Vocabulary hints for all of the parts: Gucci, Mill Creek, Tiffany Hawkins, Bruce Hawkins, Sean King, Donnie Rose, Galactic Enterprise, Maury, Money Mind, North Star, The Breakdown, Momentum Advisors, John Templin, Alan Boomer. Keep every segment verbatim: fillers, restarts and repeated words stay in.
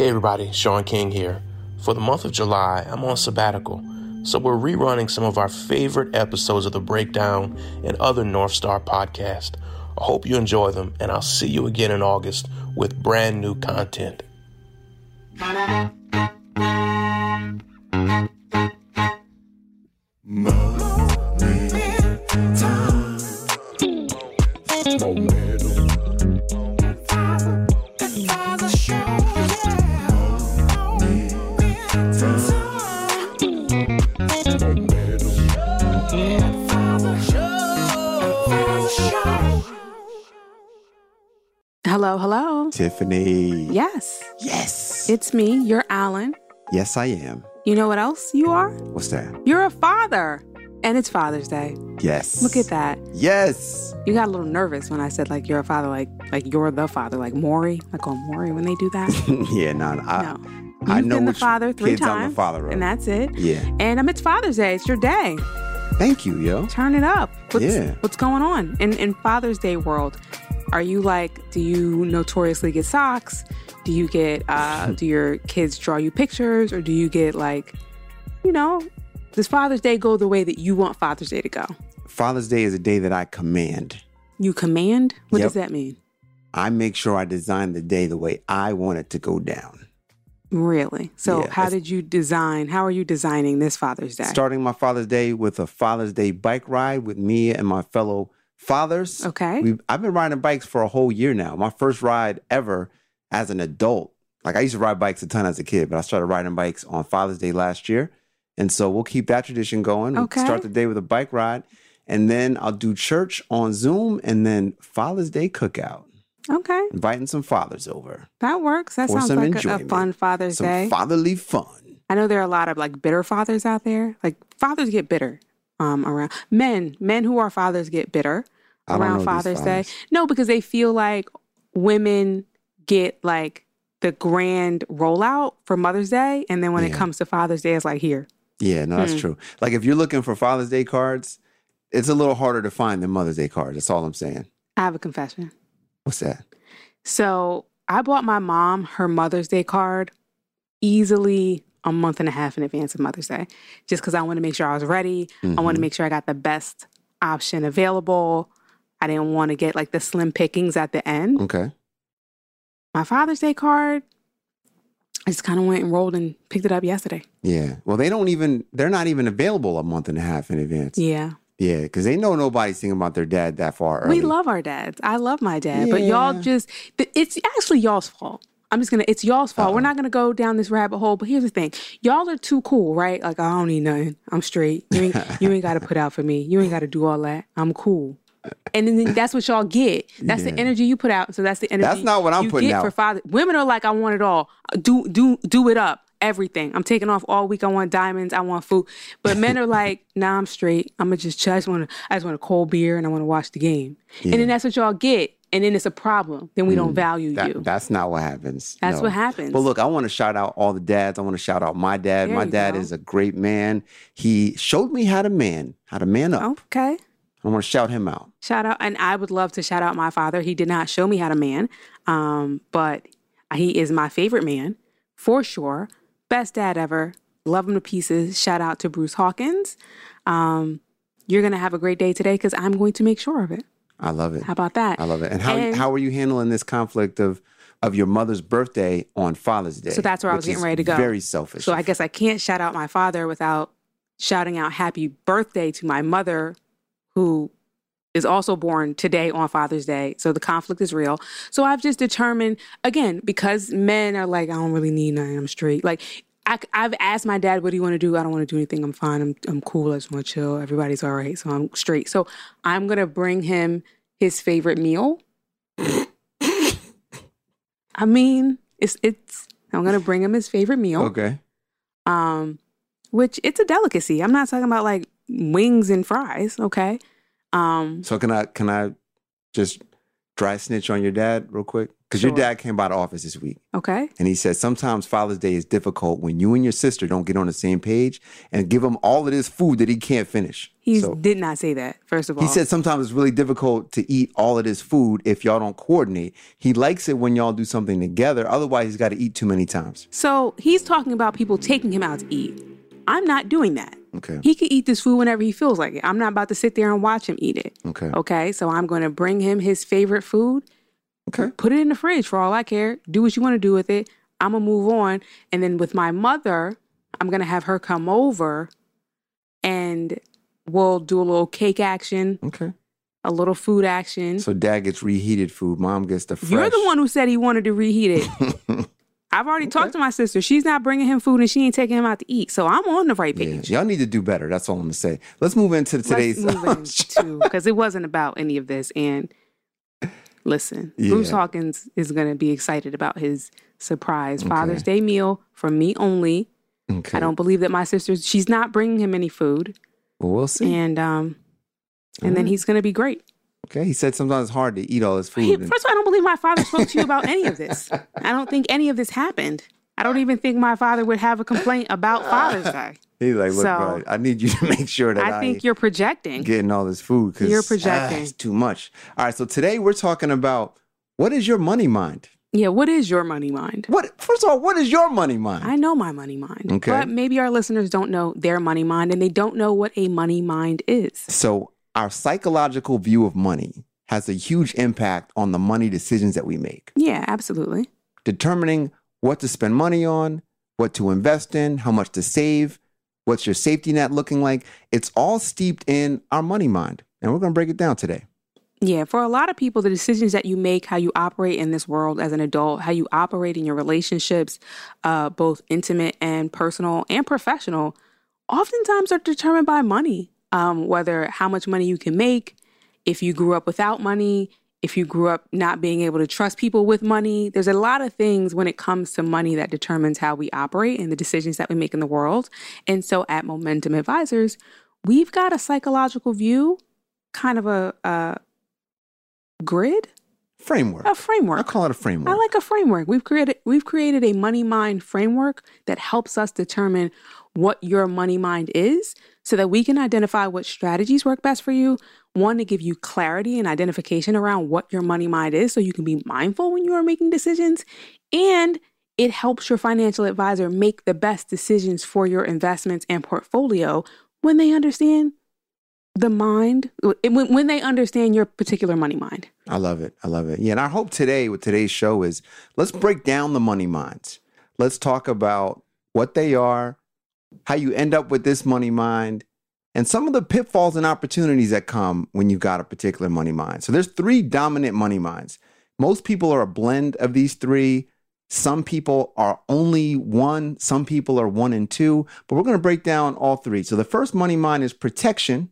Hey everybody, Sean King here. For the month of July, I'm on sabbatical, so we're rerunning some of our favorite episodes of The Breakdown and other North Star podcasts. I hope you enjoy them, and I'll see you again in August with brand new content. Hello, hello. Tiffany. Yes. Yes. It's me. You're Alan. Yes, I am. You know what else you are? What's that? You're a father. And it's Father's Day. Yes. Look at that. Yes. You got a little nervous when I said, like, you're a father, like, like you're the father, like Maury, like on Maury when they do that. yeah, no, no. I, no. You've I know been the father three kids times. I'm the father of. And that's it. Yeah. And um, it's Father's Day. It's your day. Thank you, yo. Turn it up. What's, yeah. What's going on in, in Father's Day world? Are you like, do you notoriously get socks? Do you get, uh, do your kids draw you pictures? Or do you get like, you know, does Father's Day go the way that you want Father's Day to go? Father's Day is a day that I command. You command? What yep. does that mean? I make sure I design the day the way I want it to go down. Really? So yeah, how did you design, how are you designing this Father's Day? Starting my Father's Day with a Father's Day bike ride with me and my fellow fathers. Okay. We've, I've been riding bikes for a whole year now. My first ride ever as an adult. Like I used to ride bikes a ton as a kid, but I started riding bikes on Father's Day last year. And so we'll keep that tradition going. Okay. We'll start the day with a bike ride. And then I'll do church on Zoom and then Father's Day cookout. Okay. Inviting some fathers over. That works. That sounds like enjoyment. a fun Father's some Day. Some fatherly fun. I know there are a lot of like bitter fathers out there. Like fathers get bitter. Um, around men, men who are fathers get bitter around Father's Day. No, because they feel like women get like the grand rollout for Mother's Day. And then when yeah. it comes to Father's Day, it's like here. Yeah, no, that's mm. true. Like if you're looking for Father's Day cards, it's a little harder to find than Mother's Day cards. That's all I'm saying. I have a confession. What's that? So I bought my mom her Mother's Day card easily a month and a half in advance of Mother's Day, just because I want to make sure I was ready. Mm-hmm. I want to make sure I got the best option available. I didn't want to get like the slim pickings at the end. Okay. My Father's Day card, I just kind of went and rolled and picked it up yesterday. Yeah. Well, they don't even, they're not even available a month and a half in advance. Yeah. Yeah, because they know nobody's thinking about their dad that far early. We love our dads. I love my dad. Yeah. But y'all just, it's actually y'all's fault. I'm just going to, it's y'all's fault. Uh-oh. We're not going to go down this rabbit hole. But here's the thing. Y'all are too cool, right? Like, I don't need nothing. I'm straight. You ain't, you ain't got to put out for me. You ain't got to do all that. I'm cool. And then that's what y'all get. That's yeah. the energy you put out. So that's the energy That's not what I'm you putting get out. For father. Women are like, I want it all. Do, do, do it up. Everything. I'm taking off all week. I want diamonds. I want food. But men are like, nah, I'm straight. I'm going to just, I just want a cold beer and I want to watch the game. Yeah. And then that's what y'all get. And then it's a problem. Then we don't value that, you. That's not what happens. That's no. what happens. But look, I want to shout out all the dads. I want to shout out my dad. There my dad go. is a great man. He showed me how to man, how to man up. Okay. I want to shout him out. Shout out. And I would love to shout out my father. He did not show me how to man, um, but he is my favorite man for sure. Best dad ever. Love him to pieces. Shout out to Bruce Hawkins. Um, you're going to have a great day today because I'm going to make sure of it. I love it. How about that? I love it. And how and, how are you handling this conflict of, of your mother's birthday on Father's Day? So that's where I was getting ready to go. Very selfish. So I guess I can't shout out my father without shouting out happy birthday to my mother, who is also born today on Father's Day. So the conflict is real. So I've just determined, again, because men are like, I don't really need nothing. I'm straight. Like, I, I've asked my dad, what do you want to do? I don't want to do anything. I'm fine. I'm I'm cool. I just want to chill. Everybody's all right. So I'm straight. So I'm going to bring him his favorite meal. I mean, it's, it's, I'm going to bring him his favorite meal. Okay. Um, which it's a delicacy. I'm not talking about like wings and fries. Okay. Um, so can I, can I just dry snitch on your dad real quick? Because sure. your dad came by the office this week. Okay. And he said, sometimes Father's Day is difficult when you and your sister don't get on the same page and give him all of this food that he can't finish. He so, did not say that, first of all. He said, sometimes it's really difficult to eat all of this food if y'all don't coordinate. He likes it when y'all do something together. Otherwise, he's got to eat too many times. So he's talking about people taking him out to eat. I'm not doing that. Okay. He can eat this food whenever he feels like it. I'm not about to sit there and watch him eat it. Okay. Okay. So I'm going to bring him his favorite food. Okay. Put it in the fridge for all I care. Do what you want to do with it. I'm going to move on. And then with my mother, I'm going to have her come over and we'll do a little cake action. Okay. A little food action. So dad gets reheated food. Mom gets the fresh. You're the one who said he wanted to reheat it. I've already okay. talked to my sister. She's not bringing him food and she ain't taking him out to eat. So I'm on the right page. Yeah. Y'all need to do better. That's all I'm going to say. Let's move into today's. Let's move into, because it wasn't about any of this. And listen, yeah. Bruce Hawkins is going to be excited about his surprise okay. Father's Day meal for me only. Okay. I don't believe that my sister, she's not bringing him any food. Well, we'll see. And um, and mm. then he's going to be great. Okay. He said sometimes it's hard to eat all this food. He, and... First of all, I don't believe my father spoke to you about any of this. I don't think any of this happened. I don't even think my father would have a complaint about Father's Day. He's like, look, so, bro, I need you to make sure that I, I think you're projecting getting all this food because you're projecting ah, it's too much. All right, so today we're talking about what is your money mind? Yeah, what is your money mind? What first of all, what is your money mind? I know my money mind, okay, but maybe our listeners don't know their money mind and they don't know what a money mind is. So our psychological view of money has a huge impact on the money decisions that we make. Yeah, absolutely. Determining what to spend money on, what to invest in, how much to save. What's your safety net looking like? It's all steeped in our money mind. And we're going to break it down today. Yeah. For a lot of people, the decisions that you make, how you operate in this world as an adult, how you operate in your relationships, uh, both intimate and personal and professional, oftentimes are determined by money, um, whether how much money you can make, if you grew up without money, if you grew up not being able to trust people with money. There's a lot of things when it comes to money that determines how we operate and the decisions that we make in the world. And so at Momentum Advisors, we've got a psychological view, kind of a, a grid? Framework. A framework. I call it a framework. I like a framework. We've created we've created a money mind framework that helps us determine what your money mind is so that we can identify what strategies work best for you. One, to give you clarity and identification around what your money mind is so you can be mindful when you are making decisions. And it helps your financial advisor make the best decisions for your investments and portfolio when they understand the mind, when, when they understand your particular money mind. I love it. I love it. Yeah. And our hope today with today's show is let's break down the money minds. Let's talk about what they are, how you end up with this money mind, and some of the pitfalls and opportunities that come when you've got a particular money mind. So there's three dominant money minds. Most people are a blend of these three. Some people are only one. Some people are one and two. But we're going to break down all three. So the first money mind is protection.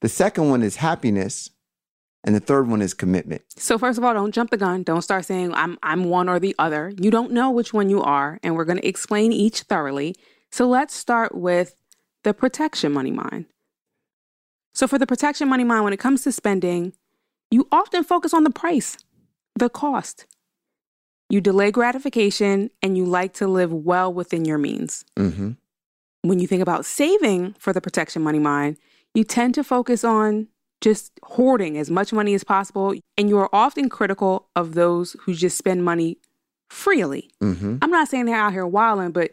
The second one is happiness. And the third one is commitment. So first of all, don't jump the gun. Don't start saying I'm I'm one or the other. You don't know which one you are. And we're going to explain each thoroughly. So let's start with the protection money mind. So for the protection money mind, when it comes to spending, you often focus on the price, the cost. You delay gratification and you like to live well within your means. Mm-hmm. When you think about saving for the protection money mind, you tend to focus on just hoarding as much money as possible. And you are often critical of those who just spend money freely. Mm-hmm. I'm not saying they're out here wilding, but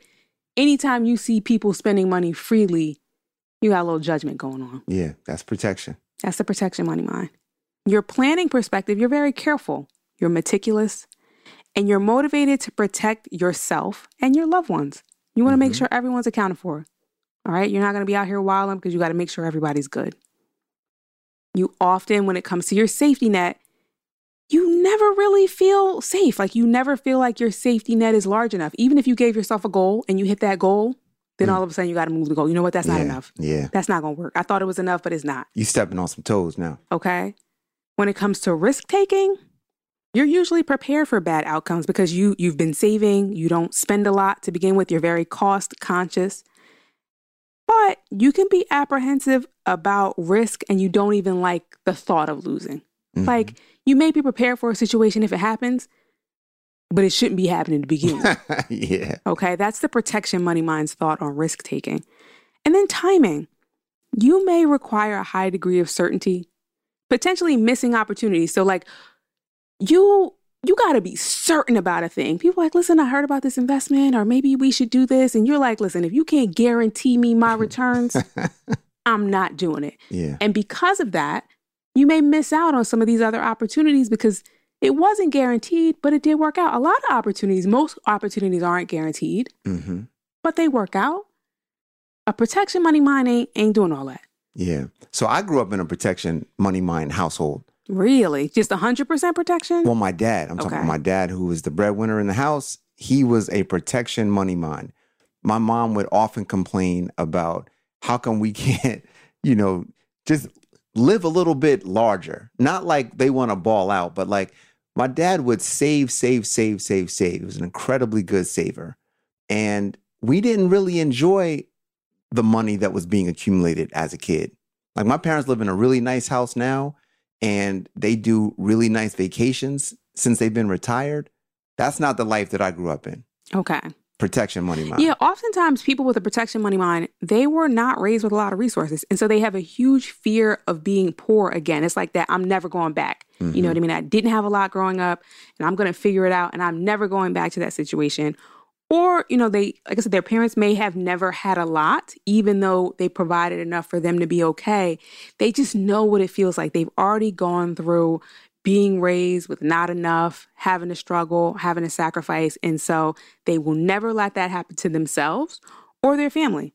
anytime you see people spending money freely, you got a little judgment going on. Yeah, that's protection. That's the protection money mind. Your planning perspective, you're very careful. You're meticulous. And you're motivated to protect yourself and your loved ones. You want to mm-hmm. make sure everyone's accounted for. All right? You're not going to be out here wilding because you got to make sure everybody's good. You often, when it comes to your safety net, you never really feel safe. Like you never feel like your safety net is large enough. Even if you gave yourself a goal and you hit that goal, then mm. all of a sudden you got to move the goal. You know what? That's not yeah, enough. Yeah. That's not going to work. I thought it was enough, but it's not. You stepping on some toes now. Okay. When it comes to risk taking, you're usually prepared for bad outcomes because you, you've been saving. You don't spend a lot to begin with. You're very cost conscious, but you can be apprehensive about risk and you don't even like the thought of losing. Mm-hmm. Like, you may be prepared for a situation if it happens, but it shouldn't be happening to begin with. Yeah. Okay. That's the protection money mind's thought on risk taking. And then timing. You may require a high degree of certainty, potentially missing opportunities. So like you, you got to be certain about a thing. People are like, listen, I heard about this investment, or maybe we should do this. And you're like, listen, if you can't guarantee me my returns, I'm not doing it. Yeah. And because of that, you may miss out on some of these other opportunities because it wasn't guaranteed, but it did work out. A lot of opportunities, most opportunities aren't guaranteed, mm-hmm. but they work out. A protection money mind ain't, ain't doing all that. Yeah. So I grew up in a protection money mind household. Really? Just one hundred percent protection? Well, my dad. I'm okay. talking about my dad, who was the breadwinner in the house. He was a protection money mind. My mom would often complain about how come we can't, you know, just live a little bit larger. Not like they want to ball out, but like my dad would save, save, save, save, save. He was an incredibly good saver. And we didn't really enjoy the money that was being accumulated as a kid. Like my parents live in a really nice house now, and they do really nice vacations since they've been retired. That's not the life that I grew up in. Okay. Protection money mind. Yeah, oftentimes people with a protection money mind, they were not raised with a lot of resources. And so they have a huge fear of being poor again. It's like that, I'm never going back. Mm-hmm. You know what I mean? I didn't have a lot growing up, and I'm going to figure it out, and I'm never going back to that situation. Or, you know, they, like I said, their parents may have never had a lot, even though they provided enough for them to be okay. They just know what it feels like. They've already gone through being raised with not enough, having to struggle, having to sacrifice. And so they will never let that happen to themselves or their family.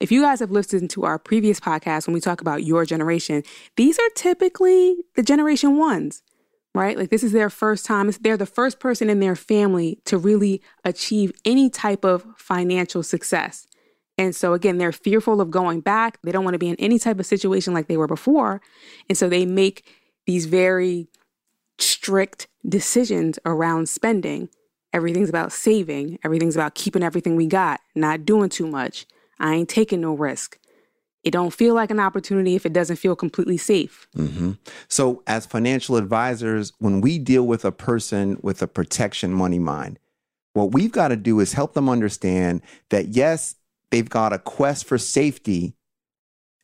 If you guys have listened to our previous podcast, when we talk about your generation, these are typically the generation ones. Right? Like this is their first time. They're the first person in their family to really achieve any type of financial success. And so again, they're fearful of going back. They don't want to be in any type of situation like they were before. And so they make these very strict decisions around spending. Everything's about saving. Everything's about keeping everything we got, not doing too much. I ain't taking no risk. It don't feel like an opportunity if it doesn't feel completely safe. Mm-hmm. So as financial advisors, when we deal with a person with a protection money mind, what we've got to do is help them understand that, yes, they've got a quest for safety.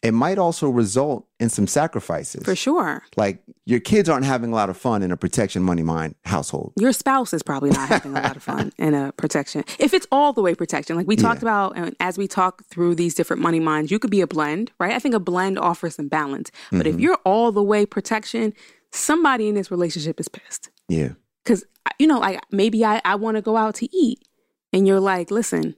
It might also result in some sacrifices. For sure. Like your kids aren't having a lot of fun in a protection money mind household. Your spouse is probably not having a lot of fun in a protection. If it's all the way protection, like we talked yeah. about, and as we talk through these different money minds, you could be a blend, right? I think a blend offers some balance. But mm-hmm. if you're all the way protection, somebody in this relationship is pissed. Yeah. Because, you know, like maybe I, I want to go out to eat. And you're like, listen,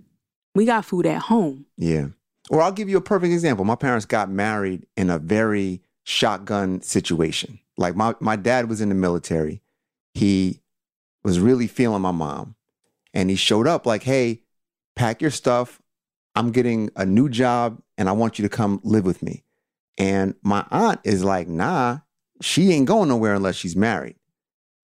we got food at home. Yeah. Or I'll give you a perfect example. My parents got married in a very shotgun situation. Like my, my dad was in the military. He was really feeling my mom. And he showed up like, hey, pack your stuff. I'm getting a new job and I want you to come live with me. And my aunt is like, nah, she ain't going nowhere unless she's married.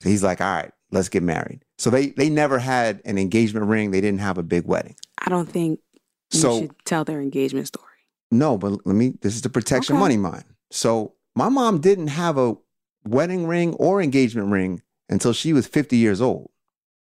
So he's like, all right, let's get married. So they they never had an engagement ring. They didn't have a big wedding. I don't think. So, you should tell their engagement story. No, but let me, this is the protection okay. money mind. So my mom didn't have a wedding ring or engagement ring until she was fifty years old.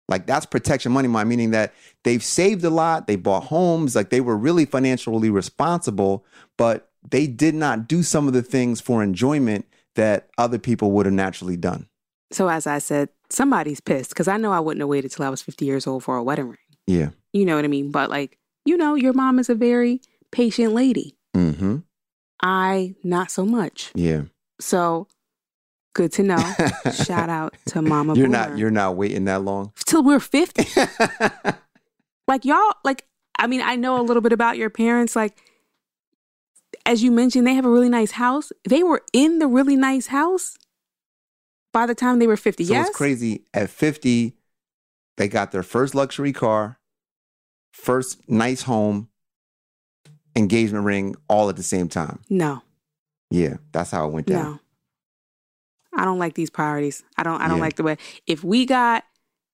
Like that's protection money mind, meaning that they've saved a lot. They bought homes. Like they were really financially responsible, but they did not do some of the things for enjoyment that other people would have naturally done. So as I said, somebody's pissed because I know I wouldn't have waited till I was fifty years old for a wedding ring. Yeah. You know what I mean? But like, you know, your mom is a very patient lady. Mm-hmm. I, not so much. Yeah. So, good to know. Shout out to Mama You're Boomer. Not, you're not waiting that long? Till we're fifty. Like, y'all, like, I mean, I know a little bit about your parents. Like, as you mentioned, they have a really nice house. They were in the really nice house by the time they were fifty. So yes? It's crazy. At fifty, they got their first luxury car. First nice home, engagement ring, all at the same time. No. Yeah, that's how it went down. No. I don't like these priorities. I don't I don't yeah. like the way. If we got,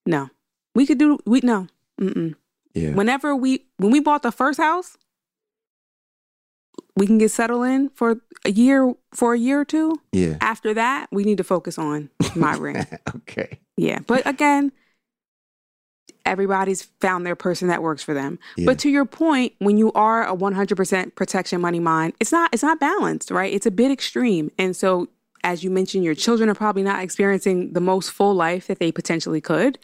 no. We could do, we, no. Mm-mm. Yeah. Whenever we, when we bought the first house, we can get settled in for a year, for a year or two. Yeah. After that, we need to focus on my ring. Okay. Yeah, but again, everybody's found their person that works for them. Yeah. But to your point, when you are a one hundred percent protection money mind, it's not it's not balanced, right? It's a bit extreme. And so, as you mentioned, your children are probably not experiencing the most full life that they potentially could,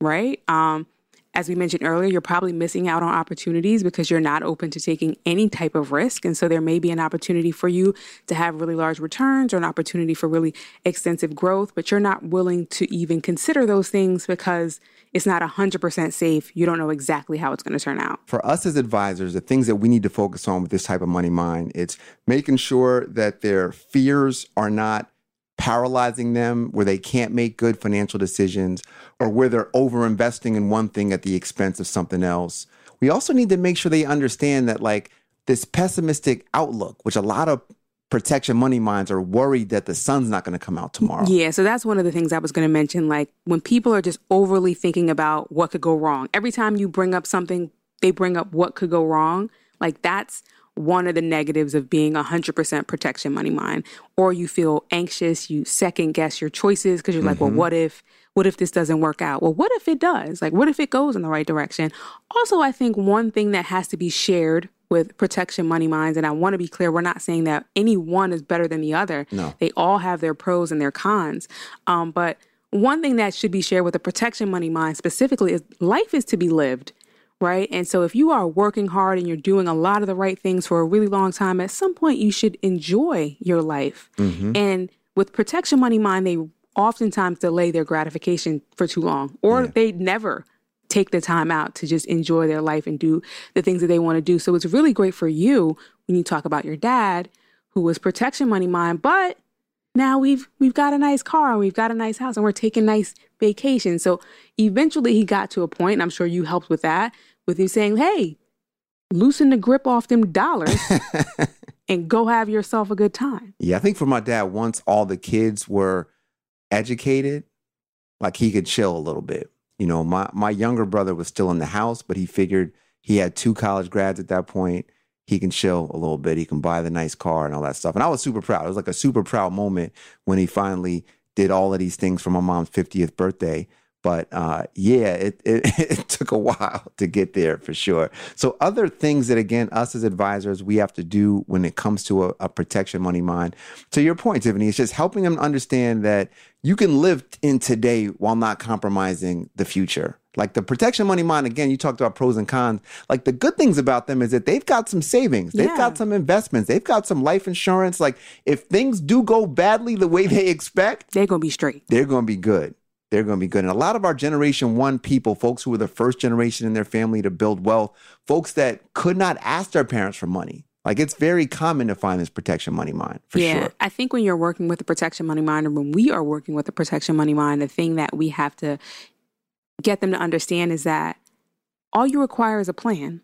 right? Um, as we mentioned earlier, you're probably missing out on opportunities because you're not open to taking any type of risk. And so there may be an opportunity for you to have really large returns or an opportunity for really extensive growth, but you're not willing to even consider those things because it's not one hundred percent safe. You don't know exactly how it's going to turn out. For us as advisors, the things that we need to focus on with this type of money mind, it's making sure that their fears are not paralyzing them where they can't make good financial decisions or where they're over-investing in one thing at the expense of something else. We also need to make sure they understand that, like, this pessimistic outlook, which a lot of protection money minds are worried that the sun's not going to come out tomorrow. Yeah, so that's one of the things I was going to mention. Like, when people are just overly thinking about what could go wrong, every time you bring up something, they bring up what could go wrong. Like, that's one of the negatives of being one hundred percent protection money mind. Or you feel anxious, you second guess your choices because you're like, mm-hmm. well, what if, what if this doesn't work out? Well, what if it does? Like, what if it goes in the right direction? Also, I think one thing that has to be shared with protection money minds, and I want to be clear, we're not saying that any one is better than the other. No. They all have their pros and their cons. Um, but one thing that should be shared with a protection money mind specifically is life is to be lived. Right. And so if you are working hard and you're doing a lot of the right things for a really long time, at some point you should enjoy your life. Mm-hmm. And with protection money mind, they oftentimes delay their gratification for too long, or yeah. they never take the time out to just enjoy their life and do the things that they want to do. So it's really great for you when you talk about your dad, who was protection money mind, but now we've we've got a nice car and we've got a nice house and we're taking nice vacations. So eventually he got to a point, and I'm sure you helped with that, with him saying, hey, loosen the grip off them dollars and go have yourself a good time. Yeah, I think for my dad, once all the kids were educated, like, he could chill a little bit. You know, my, my younger brother was still in the house, but he figured he had two college grads at that point. He can chill a little bit. He can buy the nice car and all that stuff. And I was super proud. It was like a super proud moment when he finally did all of these things for my mom's fiftieth birthday. But uh, yeah, it, it, it took a while to get there for sure. So other things that, again, us as advisors, we have to do when it comes to a, a protection money mind. To your point, Tiffany, it's just helping them understand that you can live in today while not compromising the future. Like, the protection money mind, again, you talked about pros and cons. Like, the good things about them is that they've got some savings. They've yeah. got some investments. They've got some life insurance. Like, if things do go badly the way they expect, they're going to be straight. They're going to be good. They're going to be good. And a lot of our generation one people, folks who were the first generation in their family to build wealth, folks that could not ask their parents for money. Like, it's very common to find this protection money mind, for yeah, sure. Yeah, I think when you're working with a protection money mind, or when we are working with a protection money mind, the thing that we have to get them to understand is that all you require is a plan,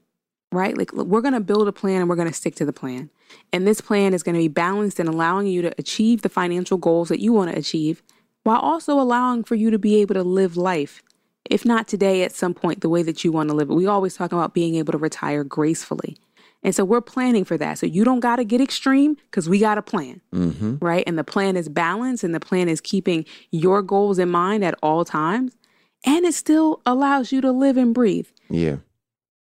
right? Like, look, we're going to build a plan and we're going to stick to the plan. And this plan is going to be balanced in allowing you to achieve the financial goals that you want to achieve, while also allowing for you to be able to live life, if not today, at some point, the way that you want to live it. We always talk about being able to retire gracefully. And so we're planning for that. So you don't got to get extreme, because we got a plan, mm-hmm. right? And the plan is balance, and the plan is keeping your goals in mind at all times. And it still allows you to live and breathe. Yeah.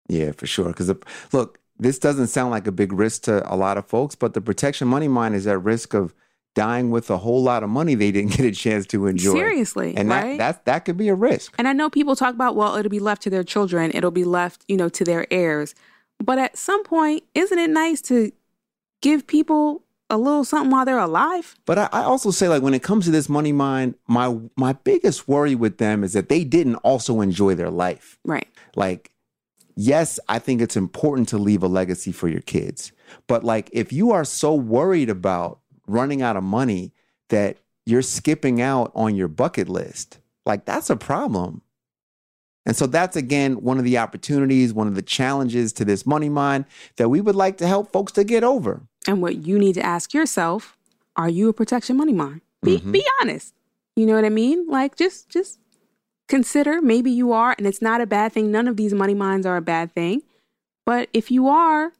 Yeah, for sure. Because look, this doesn't sound like a big risk to a lot of folks, but the protection money mind is at risk of dying with a whole lot of money they didn't get a chance to enjoy. Seriously, and that, right? that that could be a risk. And I know people talk about, well, it'll be left to their children, it'll be left, you know, to their heirs. But at some point, isn't it nice to give people a little something while they're alive? But I, I also say, like, when it comes to this money mind, my my biggest worry with them is that they didn't also enjoy their life. Right. Like, yes, I think it's important to leave a legacy for your kids. But, like, if you are so worried about running out of money that you're skipping out on your bucket list, like, that's a problem. And so that's, again, one of the opportunities, one of the challenges to this money mind that we would like to help folks to get over. And what you need to ask yourself, are you a protection money mind? Be, mm-hmm. be honest. You know what I mean? Like, just, just consider, maybe you are, and it's not a bad thing. None of these money minds are a bad thing. But if you are,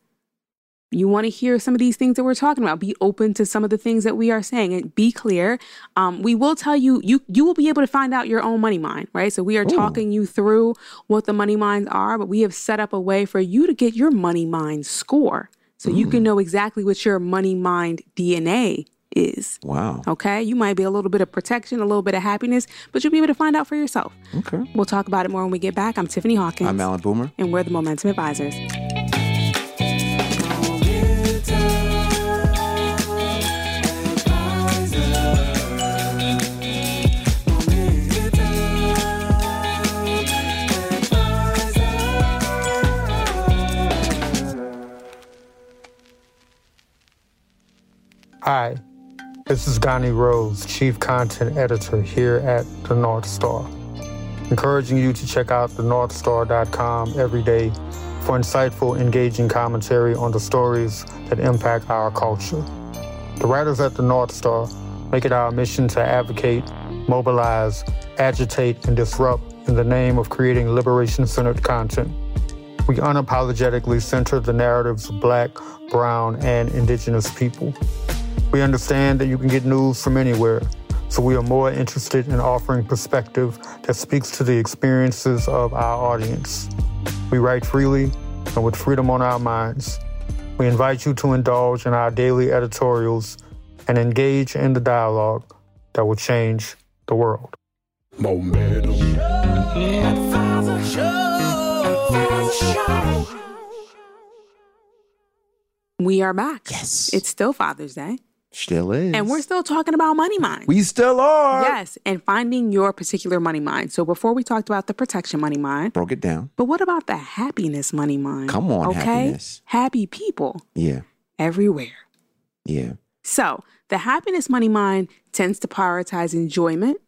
you want to hear some of these things that we're talking about. Be open to some of the things that we are saying and be clear. Um, we will tell you, you, you will be able to find out your own money mind, right? So we are Ooh. talking you through what the money minds are, but we have set up a way for you to get your money mind score. So mm. you can know exactly what your money mind D N A is. Wow. Okay. You might be a little bit of protection, a little bit of happiness, but you'll be able to find out for yourself. Okay. We'll talk about it more when we get back. I'm Tiffany Hawkins. I'm Alan Boomer. And we're the Momentum Advisors. Hi, this is Donnie Rose, Chief Content Editor here at the North Star, encouraging you to check out the north star dot com every day for insightful, engaging commentary on the stories that impact our culture. The writers at the North Star make it our mission to advocate, mobilize, agitate, and disrupt in the name of creating liberation-centered content. We unapologetically center the narratives of Black, Brown, and Indigenous people. We understand that you can get news from anywhere, so we are more interested in offering perspective that speaks to the experiences of our audience. We write freely and with freedom on our minds. We invite you to indulge in our daily editorials and engage in the dialogue that will change the world. Momentum. We are back. Yes. It's still Father's Day. Still is. And we're still talking about money minds. We still are. Yes, and finding your particular money mind. So before we talked about the protection money mind. Broke it down. But what about the happiness money mind? Come on, okay? Happiness. Happy people. Yeah. Everywhere. Yeah. So the happiness money mind tends to prioritize enjoyment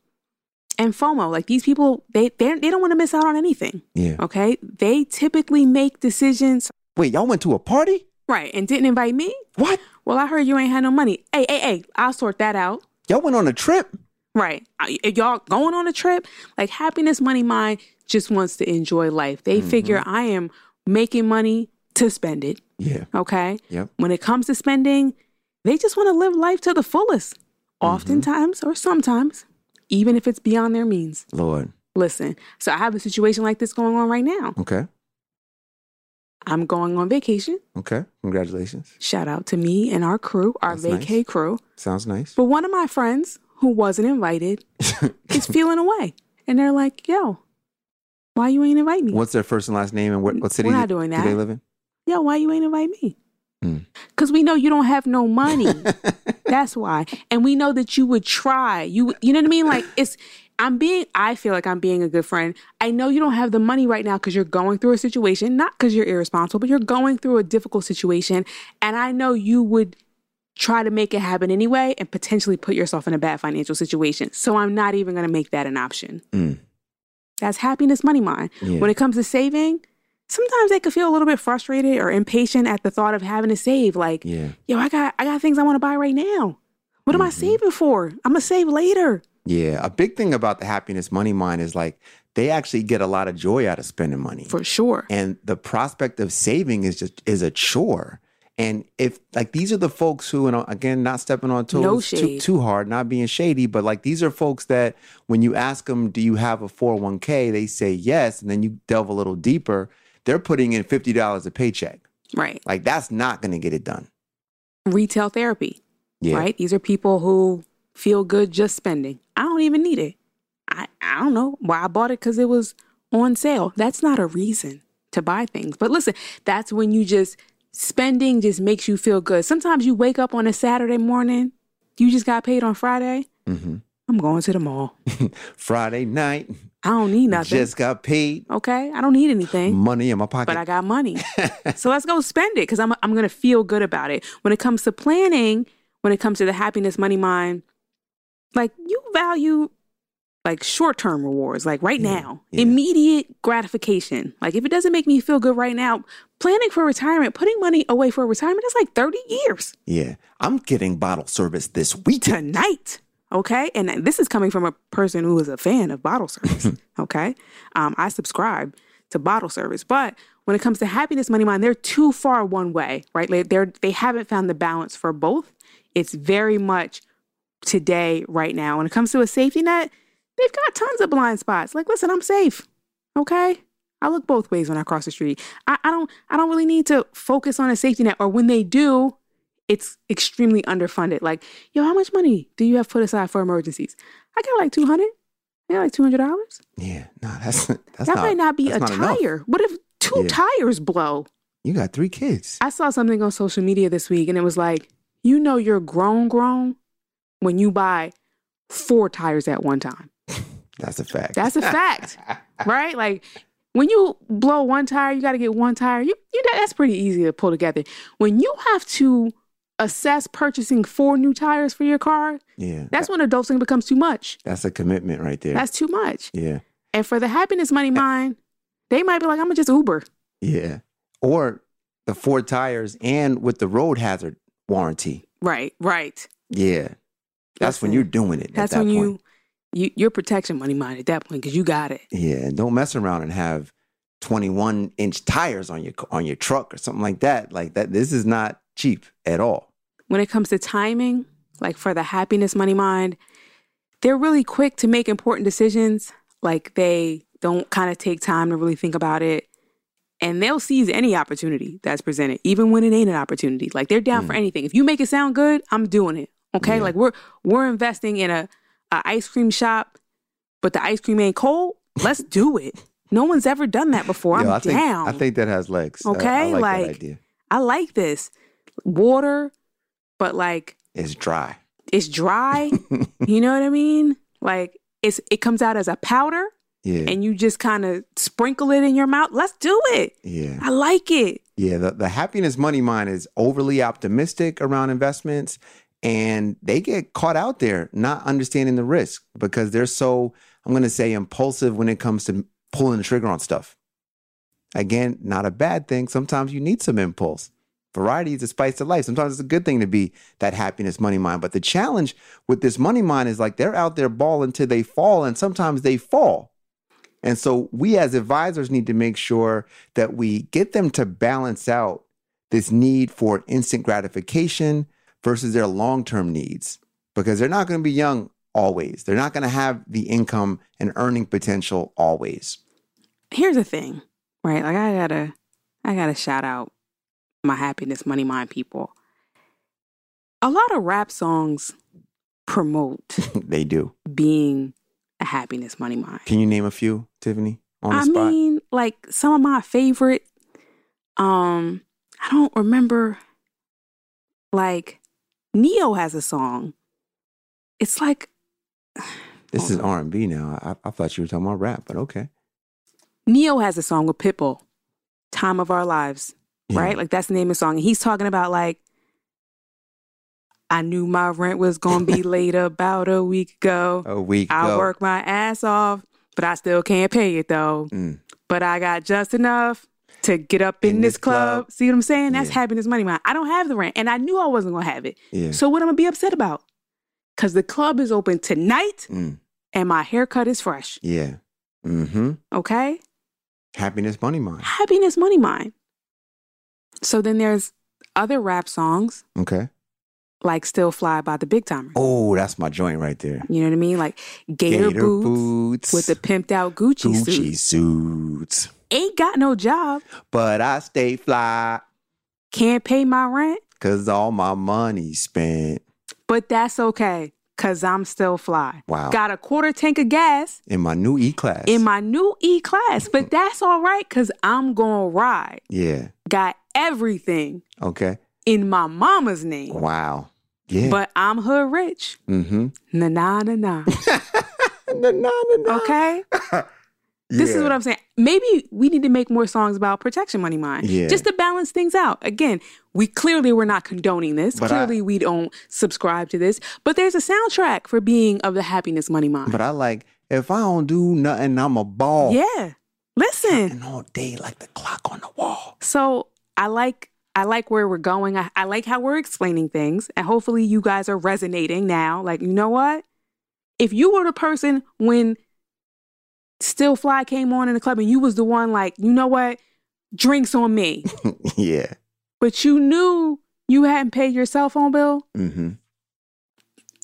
and FOMO. Like these people, they they, they don't want to miss out on anything. Yeah. Okay? They typically make decisions. Wait, y'all went to a party? Right, and didn't invite me? What? Well, I heard you ain't had no money. Hey, hey, hey, I'll sort that out. Y'all went on a trip? Right. Y'all going on a trip? Like, happiness money mind just wants to enjoy life. They mm-hmm. figure I am making money to spend it. Yeah. Okay? Yep. When it comes to spending, they just want to live life to the fullest. Mm-hmm. Oftentimes, or sometimes, even if it's beyond their means. Lord. Listen, so I have a situation like this going on right now. Okay. I'm going on vacation. Okay. Congratulations. Shout out to me and our crew, our That's vacay nice. crew. Sounds nice. But one of my friends who wasn't invited is feeling away. And they're like, yo, why you ain't invite me? What's their first and last name and what, what city We're not doing that. do they live in? Yo, why you ain't invite me? Because mm. we know you don't have no money. That's why. And we know that you would try. You, you know what I mean? Like it's... I'm being, I feel like I'm being a good friend. I know you don't have the money right now because you're going through a situation, not because you're irresponsible, but you're going through a difficult situation. And I know you would try to make it happen anyway and potentially put yourself in a bad financial situation. So I'm not even going to make that an option. Mm. That's happiness money mind. Yeah. When it comes to saving, sometimes they could feel a little bit frustrated or impatient at the thought of having to save. Like, yeah. yo, I got, I got things I want to buy right now. What mm-hmm. am I saving for? I'm going to save later. Yeah, a big thing about the happiness money mind is like they actually get a lot of joy out of spending money. For sure. And the prospect of saving is just is a chore. And if like these are the folks who, and again, not stepping on toes no too, too hard, not being shady, but like these are folks that when you ask them, do you have a four oh one k? They say yes. And then you delve a little deeper. They're putting in fifty dollars a paycheck. Right. Like that's not going to get it done. Retail therapy. Yeah. Right. These are people who feel good just spending. I don't even need it. I, I don't know why I bought it because it was on sale. That's not a reason to buy things. But listen, that's when you just, spending just makes you feel good. Sometimes you wake up on a Saturday morning, you just got paid on Friday. Mm-hmm. I'm going to the mall. Friday night. I don't need nothing. Just got paid. Okay. I don't need anything. Money in my pocket. But I got money. So let's go spend it because I'm, I'm going to feel good about it. When it comes to planning, when it comes to the happiness money mind, like you value like short-term rewards, like right yeah, now, yeah. immediate gratification. Like if it doesn't make me feel good right now, planning for retirement, putting money away for retirement, that's like thirty years. Yeah. I'm getting bottle service this week. Tonight. Okay. And this is coming from a person who is a fan of bottle service. Okay. Um, I subscribe to bottle service. But when it comes to happiness money mind, they're too far one way, right? Like they're, they haven't found the balance for both. It's very much today, right now. When it comes to a safety net, they've got tons of blind spots. Like, listen, I'm safe, okay? I look both ways when I cross the street. I, I don't I don't really need to focus on a safety net. Or when they do, it's extremely underfunded. Like, yo, how much money do you have put aside for emergencies? I got like two hundred dollars. I got like two hundred dollars. Yeah, no, that's, that's that not, might not be a not tire. Enough. What if two yeah. tires blow? You got three kids. I saw something on social media this week, and it was like, you know you're grown, grown when you buy four tires at one time. That's a fact. That's a fact, right? Like, when you blow one tire, you got to get one tire. You, you that's pretty easy to pull together. When you have to assess purchasing four new tires for your car, yeah, that's that, when adulting becomes too much. That's a commitment right there. That's too much. Yeah. And for the happiness money mind, they might be like, I'm going to just Uber. Yeah. Or the four tires and with the road hazard warranty. Right, right. Yeah. That's Listen, when you're doing it. That's at that when point. you... You, your protection money mind at that point because you got it. Yeah, and don't mess around and have twenty-one inch tires on your on your truck or something like that. Like that, this is not cheap at all. When it comes to timing, like for the happiness money mind, they're really quick to make important decisions. Like they don't kind of take time to really think about it, and they'll seize any opportunity that's presented, even when it ain't an opportunity. Like they're down mm. for anything. If you make it sound good, I'm doing it. Okay, yeah. Like we're we're investing in a. an ice cream shop, but the ice cream ain't cold. Let's do it. No one's ever done that before. Yo, I'm I think, down. I think that has legs. Okay, I, I like, like that idea. I like this water, but like it's dry. It's dry. You know what I mean? Like it's it comes out as a powder, yeah. And you just kind of sprinkle it in your mouth. Let's do it. Yeah, I like it. Yeah, the, the happiness money mind is overly optimistic around investments. And they get caught out there not understanding the risk because they're so, I'm going to say, impulsive when it comes to pulling the trigger on stuff. Again, not a bad thing. Sometimes you need some impulse. Variety is the spice of life. Sometimes it's a good thing to be that happiness money mind. But the challenge with this money mind is like they're out there balling till they fall, and sometimes they fall. And so we as advisors need to make sure that we get them to balance out this need for instant gratification versus their long-term needs, because they're not going to be young always. They're not going to have the income and earning potential always. Here's the thing, right? Like I gotta, I gotta shout out my happiness, money, mind people. A lot of rap songs promote they do being a happiness, money, mind. Can you name a few, Tiffany? On the I spot? mean, like some of my favorite. Um, I don't remember. Like. Neo has a song. It's like... This is R and B now. I, I thought you were talking about rap, but okay. Neo has a song with Pitbull, Time of Our Lives, yeah. right? Like, that's the name of the song. And he's talking about, like, I knew my rent was going to be late about a week ago. A week I ago. I worked my ass off, but I still can't pay it, though. Mm. But I got just enough to get up in, in this, this club. club. See what I'm saying? That's yeah. happiness money mind. I don't have the rent, and I knew I wasn't going to have it. Yeah. So what am I going to be upset about? Because the club is open tonight, mm. and my haircut is fresh. Yeah. Mm-hmm. Okay? Happiness money mind. Happiness money mind. So then there's other rap songs. Okay. Like Still Fly by the Big Timers. Oh, that's my joint right there. You know what I mean? Like Gator, Gator boots, boots with the pimped out Gucci suits. Gucci suits. suits. Ain't got no job, but I stay fly. Can't pay my rent, cause all my money spent. But that's okay, cause I'm still fly. Wow. Got a quarter tank of gas in my new E-Class. In my new E-Class, but that's all right, cause I'm gonna ride. Yeah. Got everything. Okay. In my mama's name. Wow. Yeah. But I'm hood rich. Mm-hmm. Na na na na. Na na na na. Okay. Yeah. This is what I'm saying. Maybe we need to make more songs about protection money mind, yeah. just to balance things out. Again, we clearly we're not condoning this. But clearly I, we don't subscribe to this. But there's a soundtrack for being of the happiness money mind. But I like, if I don't do nothing, I'm a ball. Yeah. Listen. And all day like the clock on the wall. So I like I like where we're going. I, I like how we're explaining things. And hopefully you guys are resonating now. Like, you know what? If you were the person when Still Fly came on in the club and you was the one like, you know what? Drinks on me. Yeah. But you knew you hadn't paid your cell phone bill. Mm-hmm.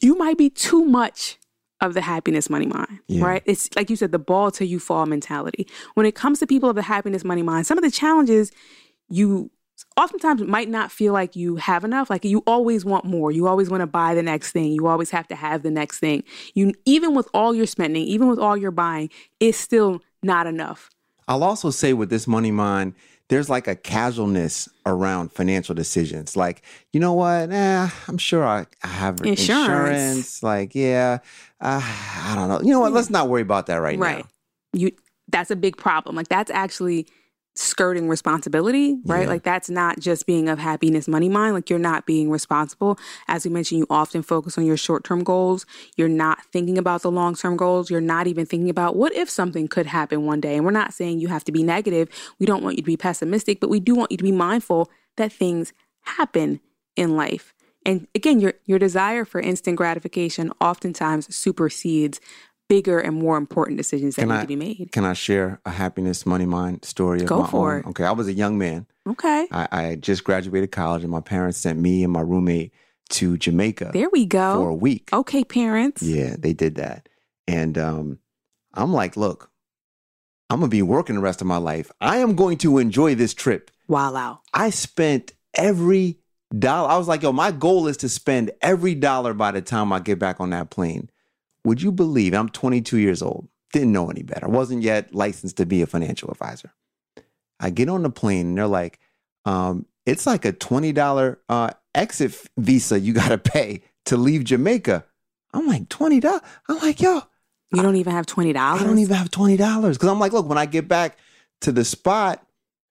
You might be too much of the happiness money mind, yeah. right? It's like you said, the ball till you fall mentality. When it comes to people of the happiness money mind, some of the challenges you oftentimes might not feel like you have enough. Like you always want more. You always want to buy the next thing. You always have to have the next thing. You, even with all your spending, even with all your buying, it's still not enough. I'll also say with this money mind, there's like a casualness around financial decisions. Like, you know what? Eh, I'm sure I, I have insurance. insurance. Like, yeah, uh, I don't know. You know what? Let's not worry about that right, right. now. You, that's a big problem. Like that's actually skirting responsibility, right? Yeah. Like that's not just being of happiness money mind. Like you're not being responsible. As we mentioned, you often focus on your short-term goals. You're not thinking about the long-term goals. You're not even thinking about what if something could happen one day. And we're not saying you have to be negative. We don't want you to be pessimistic, but we do want you to be mindful that things happen in life. And again, your your desire for instant gratification oftentimes supersedes bigger and more important decisions that can need I, to be made. Can I share a happiness money mind story of Go my for own? It. Okay, I was a young man. Okay. I, I just graduated college and my parents sent me and my roommate to Jamaica. There we go. For a week. Okay, parents. Yeah, they did that. And um, I'm like, look, I'm going to be working the rest of my life. I am going to enjoy this trip. Wow. I spent every dollar. I was like, yo, my goal is to spend every dollar by the time I get back on that plane. Would you believe I'm twenty-two years old, didn't know any better, wasn't yet licensed to be a financial advisor. I get on the plane and they're like, um, it's like a twenty dollars uh, exit visa you got to pay to leave Jamaica. I'm like, twenty dollars? I'm like, yo. You don't I, even have twenty dollars? I don't even have twenty dollars. Because I'm like, look, when I get back to the spot,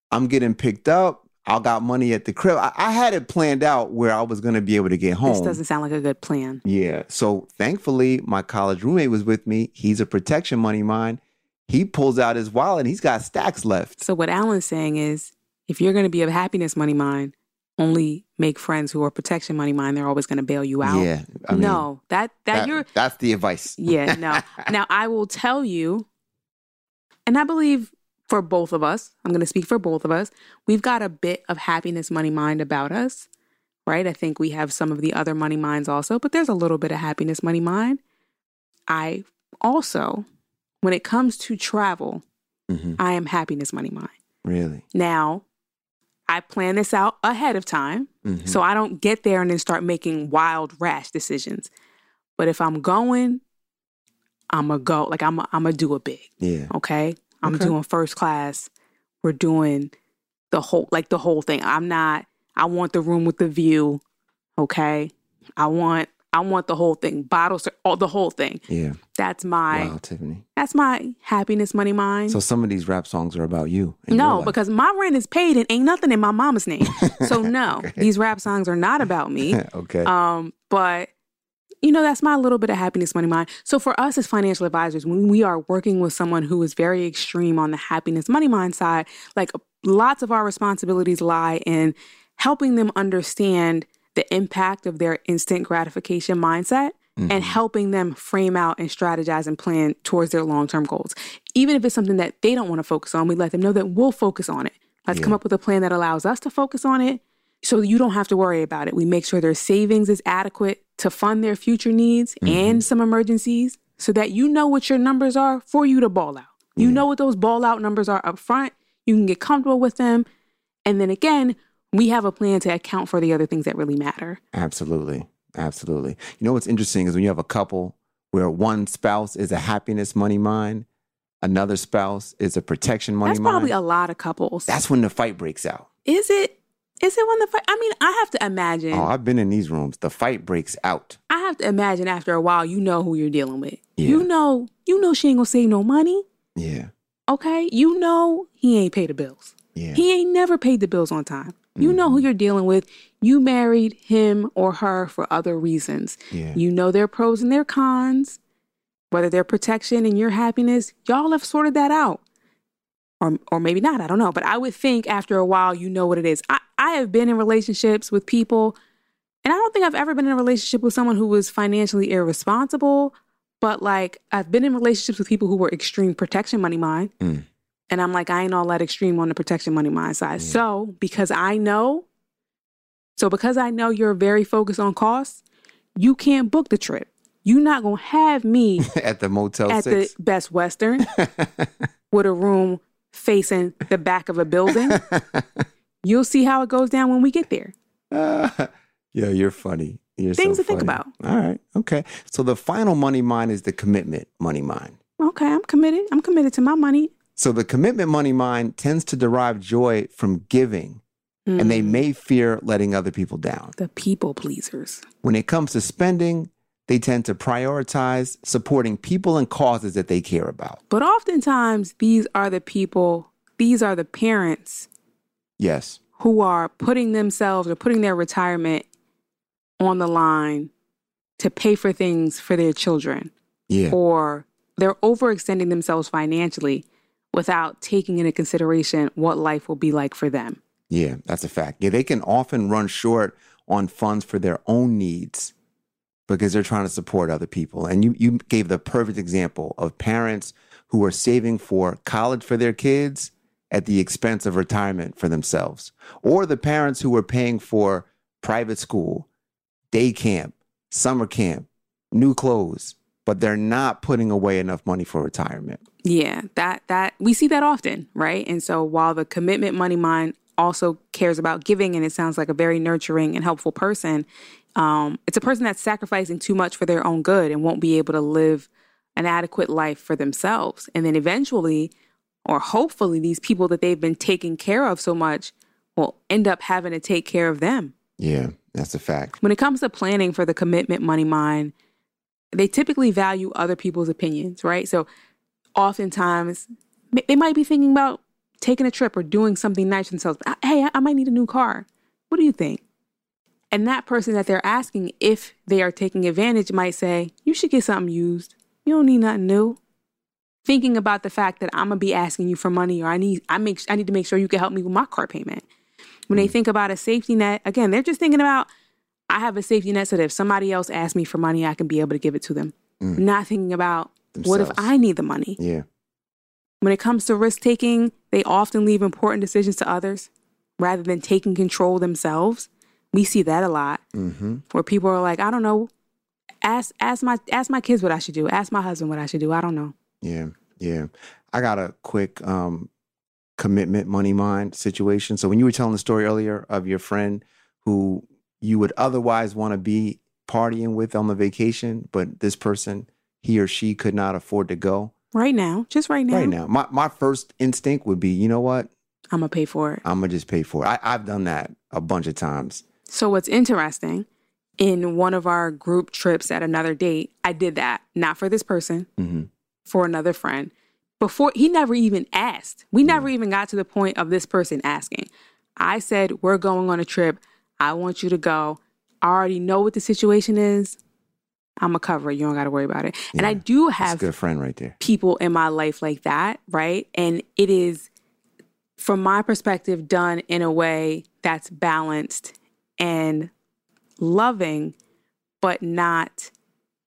I'm getting picked up. I got money at the crib. I, I had it planned out where I was going to be able to get home. This doesn't sound like a good plan. Yeah. So thankfully, my college roommate was with me. He's a protection money mind. He pulls out his wallet and he's got stacks left. So what Alan's saying is, if you're going to be a happiness money mind, only make friends who are protection money mind. They're always going to bail you out. Yeah. I mean, no, that, that, that you're. That's the advice. Yeah. No. Now, I will tell you, and I believe for both of us, I'm going to speak for both of us, we've got a bit of happiness money mind about us, right? I think we have some of the other money minds also, but there's a little bit of happiness money mind. I also, when it comes to travel, mm-hmm. I am happiness money mind. Really? Now, I plan this out ahead of time, mm-hmm. so I don't get there and then start making wild, rash decisions. But if I'm going, I'm going to go. Like, I'm I'm going to do it big. Yeah. Okay? I'm okay. doing first class. We're doing the whole, like the whole thing. I'm not, I want the room with the view. Okay. I want, I want the whole thing. Bottles, all the whole thing. Yeah. That's my, wow, Tiffany. That's my happiness money mind. So some of these rap songs are about you. No, because my rent is paid and ain't nothing in my mama's name. So no, okay. These rap songs are not about me. Okay. Um, but you know, that's my little bit of happiness money mind. So for us as financial advisors, when we are working with someone who is very extreme on the happiness money mind side, like lots of our responsibilities lie in helping them understand the impact of their instant gratification mindset mm-hmm. and helping them frame out and strategize and plan towards their long-term goals. Even if it's something that they don't want to focus on, we let them know that we'll focus on it. Let's yeah. come up with a plan that allows us to focus on it. So you don't have to worry about it. We make sure their savings is adequate to fund their future needs mm-hmm. and some emergencies so that you know what your numbers are for you to ball out. You yeah. know what those ball out numbers are up front. You can get comfortable with them. And then again, we have a plan to account for the other things that really matter. Absolutely. Absolutely. You know, what's interesting is when you have a couple where one spouse is a happiness money mind, another spouse is a protection money That's mind. That's probably a lot of couples. That's when the fight breaks out. Is it? Is it when the fight? I mean, I have to imagine. Oh, I've been in these rooms. The fight breaks out. I have to imagine after a while, you know who you're dealing with. Yeah. You know, you know she ain't gonna save no money. Yeah. Okay. You know he ain't pay the bills. Yeah. He ain't never paid the bills on time. You mm-hmm. know who you're dealing with. You married him or her for other reasons. Yeah. You know their pros and their cons, whether their protection and your happiness. Y'all have sorted that out. Or, or maybe not, I don't know. But I would think after a while, you know what it is. I, I have been in relationships with people, and I don't think I've ever been in a relationship with someone who was financially irresponsible, But like, I've been in relationships with people who were extreme protection money mind. Mm. And I'm like, I ain't all that extreme on the protection money mind side. Mm. So because I know, so because I know you're very focused on costs, you can't book the trip. You're not going to have me at the Motel at six. The Best Western with a room facing the back of a building. You'll see how it goes down when we get there. Uh, yeah, you're funny. You're Things so to funny. Think about. All right. Okay. So the final money mind is the commitment money mind. Okay. I'm committed. I'm committed to my money. So the commitment money mind tends to derive joy from giving. Mm. And they may fear letting other people down. The people pleasers. When it comes to spending, they tend to prioritize supporting people and causes that they care about. But oftentimes, these are the people, these are the parents. Yes. Who are putting themselves or putting their retirement on the line to pay for things for their children. Yeah. Or they're overextending themselves financially without taking into consideration what life will be like for them. Yeah, that's a fact. Yeah, they can often run short on funds for their own needs because they're trying to support other people. And you, you gave the perfect example of parents who are saving for college for their kids at the expense of retirement for themselves. Or the parents who are paying for private school, day camp, summer camp, new clothes, but they're not putting away enough money for retirement. Yeah, that that we see that often, right? And so while the commitment money mind also cares about giving, and it sounds like a very nurturing and helpful person, Um, it's a person that's sacrificing too much for their own good and won't be able to live an adequate life for themselves. And then eventually, or hopefully, these people that they've been taking care of so much will end up having to take care of them. Yeah, that's a fact. When it comes to planning for the commitment money mind, they typically value other people's opinions, right? So oftentimes, they might be thinking about taking a trip or doing something nice for themselves. Hey, I might need a new car. What do you think? And that person that they're asking if they are taking advantage might say, you should get something used. You don't need nothing new. Thinking about the fact that I'm going to be asking you for money, or I need I make I need to make sure you can help me with my car payment. When mm-hmm. they think about a safety net, again, they're just thinking about, I have a safety net so that if somebody else asks me for money, I can be able to give it to them. Mm. Not thinking about themselves. What if I need the money? Yeah. When it comes to risk taking, they often leave important decisions to others rather than taking control themselves. We see that a lot, mm-hmm. where people are like, I don't know, ask ask my ask my kids what I should do. Ask my husband what I should do. I don't know. Yeah, yeah. I got a quick um, commitment money mind situation. So when you were telling the story earlier of your friend who you would otherwise want to be partying with on the vacation, but this person, he or she could not afford to go. Right now, just right now. Right now. My, my first instinct would be, you know what? I'm going to pay for it. I'm going to just pay for it. I, I've done that a bunch of times. So what's interesting, in one of our group trips at another date, I did that, not for this person, mm-hmm. for another friend. Before, he never even asked. We never yeah. even got to the point of this person asking. I said, we're going on a trip. I want you to go. I already know what the situation is. I'm a cover. You don't got to worry about it. Yeah. And I do have good friend right there. People in my life like that, right? And it is, from my perspective, done in a way that's balanced and loving, but not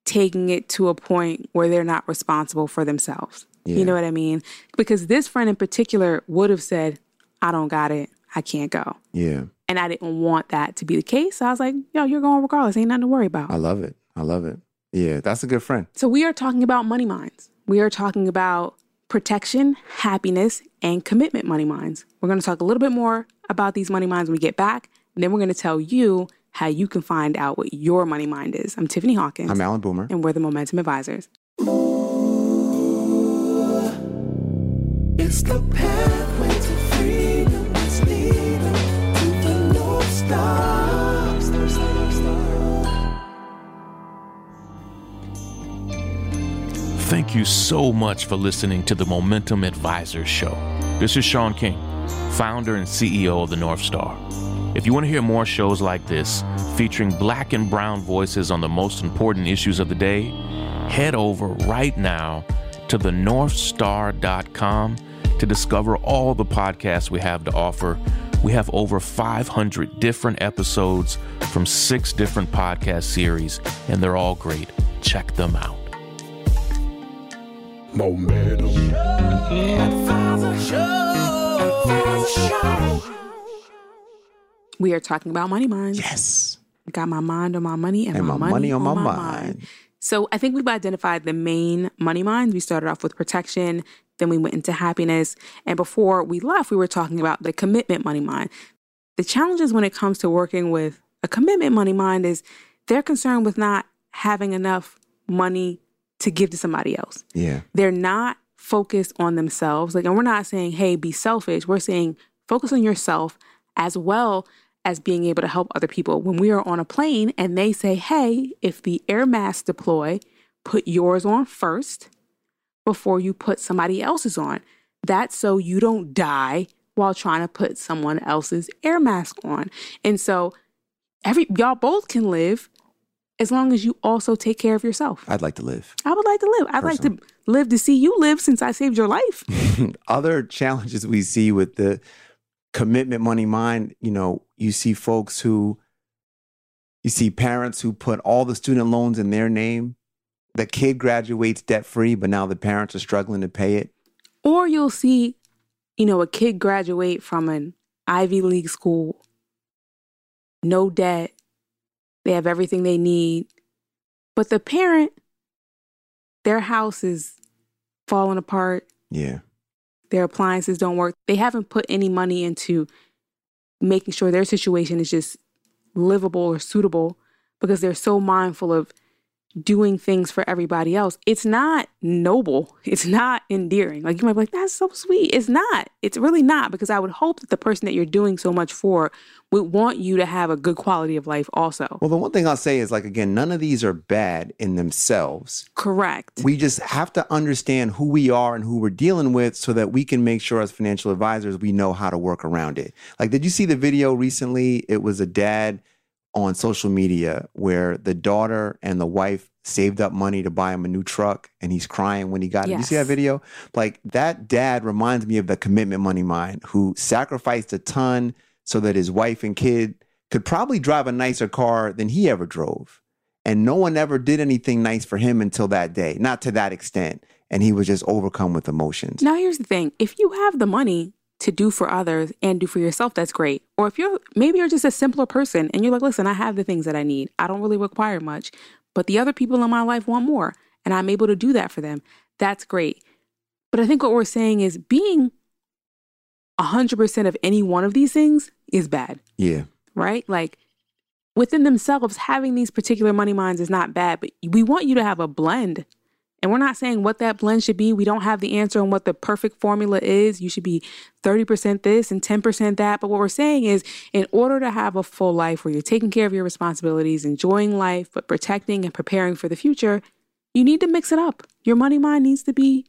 taking it to a point where they're not responsible for themselves. Yeah. You know what I mean? Because this friend in particular would have said, I don't got it. I can't go. Yeah. And I didn't want that to be the case. So I was like, yo, you're going regardless. Ain't nothing to worry about. I love it. I love it. Yeah, that's a good friend. So we are talking about money minds. We are talking about protection, happiness, and commitment money minds. We're going to talk a little bit more about these money minds when we get back. And then we're going to tell you how you can find out what your money mind is. I'm Tiffany Hawkins. I'm Alan Boomer. And we're the Momentum Advisors. Ooh, it's the pathway to freedom. It's leading to the North Star. Star, star, star. Thank you so much for listening to the Momentum Advisors show. This is Sean King, founder and C E O of the North Star. If you want to hear more shows like this, featuring black and brown voices on the most important issues of the day, head over right now to the north star dot com to discover all the podcasts we have to offer. We have over five hundred different episodes from six different podcast series, and they're all great. Check them out. Momentum Advisors Show. We are talking about money minds. Yes. I got my mind on my money and, and my, my money, money on, on my, my mind. mind. So I think we've identified the main money minds. We started off with protection, then we went into happiness. And before we left, we were talking about the commitment money mind. The challenges when it comes to working with a commitment money mind is they're concerned with not having enough money to give to somebody else. Yeah. They're not focused on themselves. Like, and we're not saying, hey, be selfish. We're saying focus on yourself as well as being able to help other people. When we are on a plane and they say, hey, if the air masks deploy, put yours on first before you put somebody else's on. That's so you don't die while trying to put someone else's air mask on. And so every y'all both can live as long as you also take care of yourself. I'd like to live. I would like to live. I'd Personally. like to live to see you live since I saved your life. Other challenges we see with the commitment money mind, you know, you see folks who, you see parents who put all the student loans in their name. The kid graduates debt-free, but now the parents are struggling to pay it. Or you'll see, you know, a kid graduate from an Ivy League school, no debt, they have everything they need, but the parent, their house is falling apart. Yeah. Their appliances don't work. They haven't put any money into making sure their situation is just livable or suitable because they're so mindful of doing things for everybody else. It's not noble. It's not endearing. Like, you might be like, that's so sweet. It's not. It's really not, because I would hope that the person that you're doing so much for would want you to have a good quality of life also. Well, the one thing I'll say is, like, again, none of these are bad in themselves. Correct. We just have to understand who we are and who we're dealing with so that we can make sure as financial advisors, we know how to work around it. Like, did you see the video recently? It was a dad on social media where the daughter and the wife saved up money to buy him a new truck, and he's crying when he got it. Yes. You see that video? Like, that dad reminds me of the commitment money mind who sacrificed a ton so that his wife and kid could probably drive a nicer car than he ever drove. And no one ever did anything nice for him until that day, not to that extent. And he was just overcome with emotions. Now, here's the thing. If you have the money to do for others and do for yourself, that's great. Or if you're, maybe you're just a simpler person and you're like, listen, I have the things that I need. I don't really require much, but the other people in my life want more and I'm able to do that for them. That's great. But I think what we're saying is being one hundred percent of any one of these things is bad. Yeah. Right? Like, within themselves, having these particular money minds is not bad, but we want you to have a blend. And we're not saying what that blend should be. We don't have the answer on what the perfect formula is. You should be thirty percent this and ten percent that. But what we're saying is, in order to have a full life where you're taking care of your responsibilities, enjoying life, but protecting and preparing for the future, you need to mix it up. Your money mind needs to be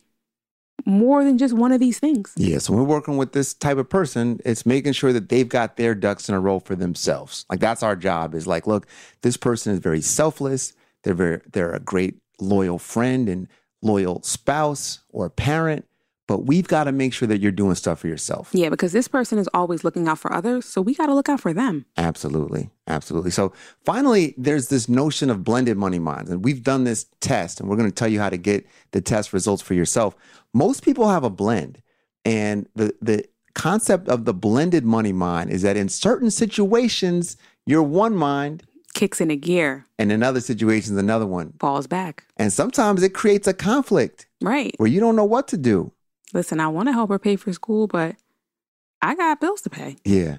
more than just one of these things. Yeah, so when we're working with this type of person, it's making sure that they've got their ducks in a row for themselves. Like, that's our job, is like, look, this person is very selfless. They're very, they're a great loyal friend and loyal spouse or parent, but we've got to make sure that you're doing stuff for yourself. Yeah, because this person is always looking out for others, so we got to look out for them. Absolutely. Absolutely. So finally, there's this notion of blended money minds, and we've done this test, and we're going to tell you how to get the test results for yourself. Most people have a blend, and the the concept of the blended money mind is that in certain situations, your one mind kicks in a gear. And in other situations, another one falls back. And sometimes it creates a conflict. Right. Where you don't know what to do. Listen, I want to help her pay for school, but I got bills to pay. Yeah.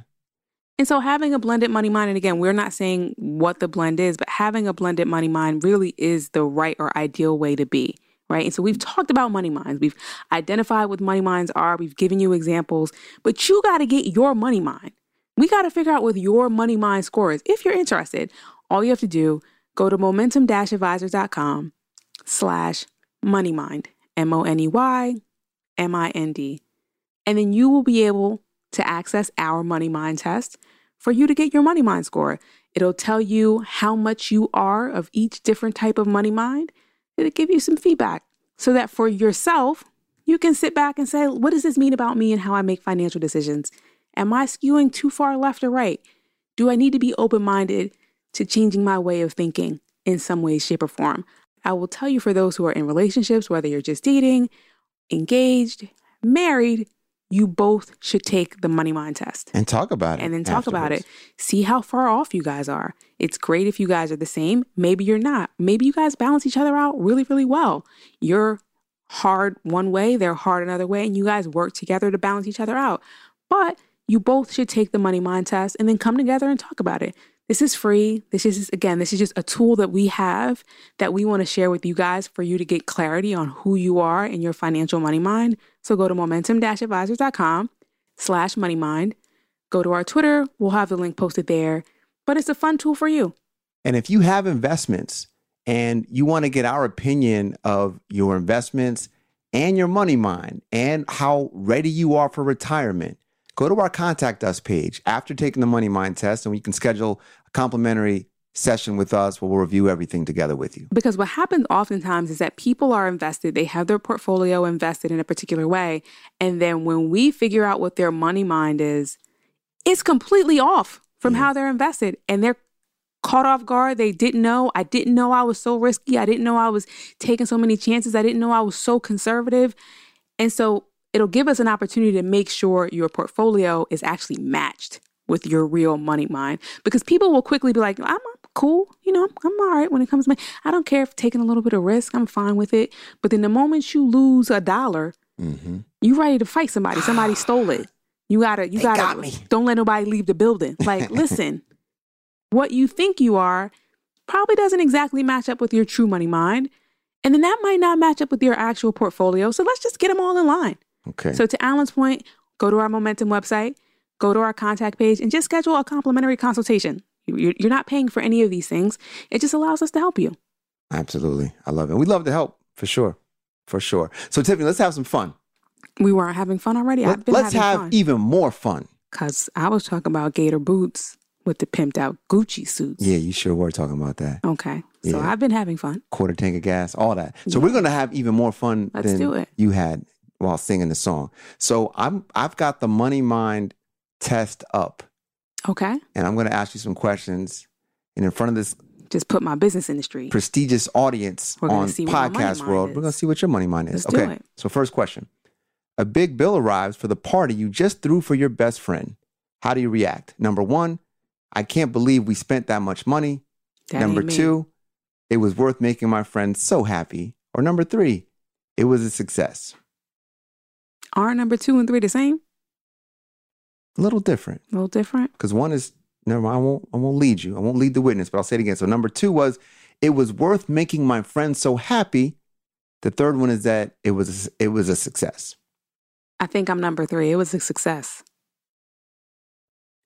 And so having a blended money mind, and again, we're not saying what the blend is, but having a blended money mind really is the right or ideal way to be. Right. And so we've talked about money minds. We've identified what money minds are. We've given you examples, but you got to get your money mind. We got to figure out what your money mind score is. If you're interested, all you have to do, go to momentum-advisors.com slash money mind, M O N E Y M I N D. And then you will be able to access our money mind test for you to get your money mind score. It'll tell you how much you are of each different type of money mind. It'll give you some feedback so that for yourself, you can sit back and say, what does this mean about me and how I make financial decisions? Am I skewing too far left or right? Do I need to be open-minded to changing my way of thinking in some way, shape, or form? I will tell you, for those who are in relationships, whether you're just dating, engaged, married, you both should take the money mind test. And talk about it. And then talk afterwards. about it. See how far off you guys are. It's great if you guys are the same. Maybe you're not. Maybe you guys balance each other out really, really well. You're hard one way, they're hard another way, and you guys work together to balance each other out. But you both should take the money mind test and then come together and talk about it. This is free. This is, again, this is just a tool that we have that we want to share with you guys for you to get clarity on who you are in your financial money mind. So go to momentum advisors dot com slash money mind. Go to our Twitter. We'll have the link posted there. But it's a fun tool for you. And if you have investments and you want to get our opinion of your investments and your money mind and how ready you are for retirement, go to our Contact Us page after taking the Money Mind test, and we can schedule a complimentary session with us where we'll review everything together with you. Because what happens oftentimes is that people are invested, they have their portfolio invested in a particular way, and then when we figure out what their money mind is, it's completely off from yeah. how they're invested, and they're caught off guard. They didn't know. I didn't know I was so risky. I didn't know I was taking so many chances. I didn't know I was so conservative. And so it'll give us an opportunity to make sure your portfolio is actually matched with your real money mind, because people will quickly be like, I'm cool. You know, I'm all right when it comes to money. I don't care if taking a little bit of risk. I'm fine with it. But then the moment you lose a dollar, mm-hmm. you're ready to fight somebody. Somebody stole it. You gotta, you they gotta, got me. Don't let nobody leave the building. Like, listen, what you think you are probably doesn't exactly match up with your true money mind. And then that might not match up with your actual portfolio. So let's just get them all in line. Okay. So to Alan's point, go to our Momentum website, go to our contact page, and just schedule a complimentary consultation. You're not paying for any of these things. It just allows us to help you. Absolutely. I love it. We love to help, for sure. For sure. So Tiffany, let's have some fun. We weren't having fun already. Let, I've been let's having have fun. Even more fun. Because I was talking about gator boots with the pimped out Gucci suits. Yeah, you sure were talking about that. Okay. Yeah. So I've been having fun. Quarter tank of gas, all that. So yeah. we're going to have even more fun let's than do it. You had while singing the song. So I'm, I've got the money mind test up. Okay. And I'm going to ask you some questions. And in front of this... Just put my business industry. Prestigious audience on Podcast World. We're going to see what your money mind is. Let's okay. do it. So first question. A big bill arrives for the party you just threw for your best friend. How do you react? Number one, I can't believe we spent that much money. That number two, it was worth making my friend so happy. Or number three, it was a success. Are number two and three the same? A little different. A little different. Because one is, never mind, I won't, I won't lead you. I won't lead the witness, but I'll say it again. So number two was, it was worth making my friend so happy. The third one is that it was it was a success. I think I'm number three. It was a success.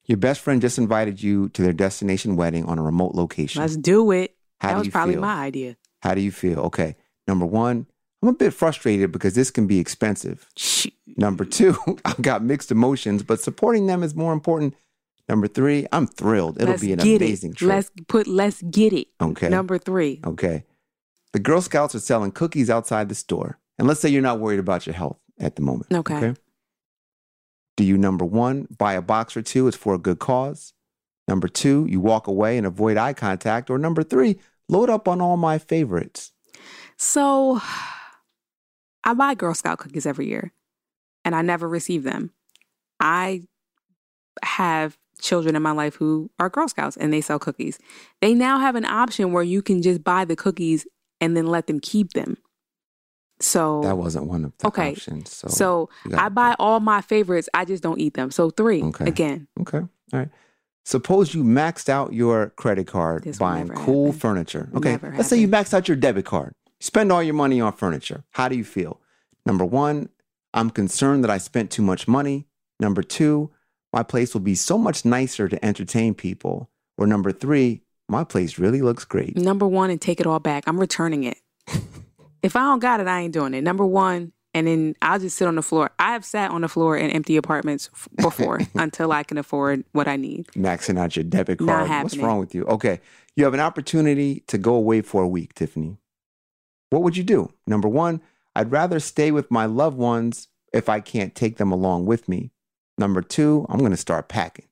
Your best friend just invited you to their destination wedding on a remote location. Let's do it. How that do was you probably feel? My idea. How do you feel? Okay. Number one, I'm a bit frustrated because this can be expensive. Shoot. Number two, I've got mixed emotions, but supporting them is more important. Number three, I'm thrilled. It'll let's be an amazing it. trip. Let's put, let's get it. Okay. Number three. Okay. The Girl Scouts are selling cookies outside the store. And let's say you're not worried about your health at the moment. Okay. Okay? Do you, number one, buy a box or two? It's for a good cause. Number two, you walk away and avoid eye contact. Or number three, load up on all my favorites. So... I buy Girl Scout cookies every year, and I never receive them. I have children in my life who are Girl Scouts, and they sell cookies. They now have an option where you can just buy the cookies and then let them keep them. So that wasn't one of the okay. options. So, so I buy them. All my favorites. I just don't eat them. So three okay. again. Okay. All right. Suppose you maxed out your credit card this buying cool happen. furniture. Okay. Never Let's happen. say you maxed out your debit card. Spend all your money on furniture. How do you feel? Number one, I'm concerned that I spent too much money. Number two, my place will be so much nicer to entertain people. Or number three, my place really looks great. Number one, and take it all back. I'm returning it. If I don't got it, I ain't doing it. Number one, and then I'll just sit on the floor. I have sat on the floor in empty apartments before until I can afford what I need. Maxing out your debit card. Not happening. What's wrong with you? Okay. You have an opportunity to go away for a week, Tiffany. What would you do? Number one, I'd rather stay with my loved ones if I can't take them along with me. Number two, I'm going to start packing.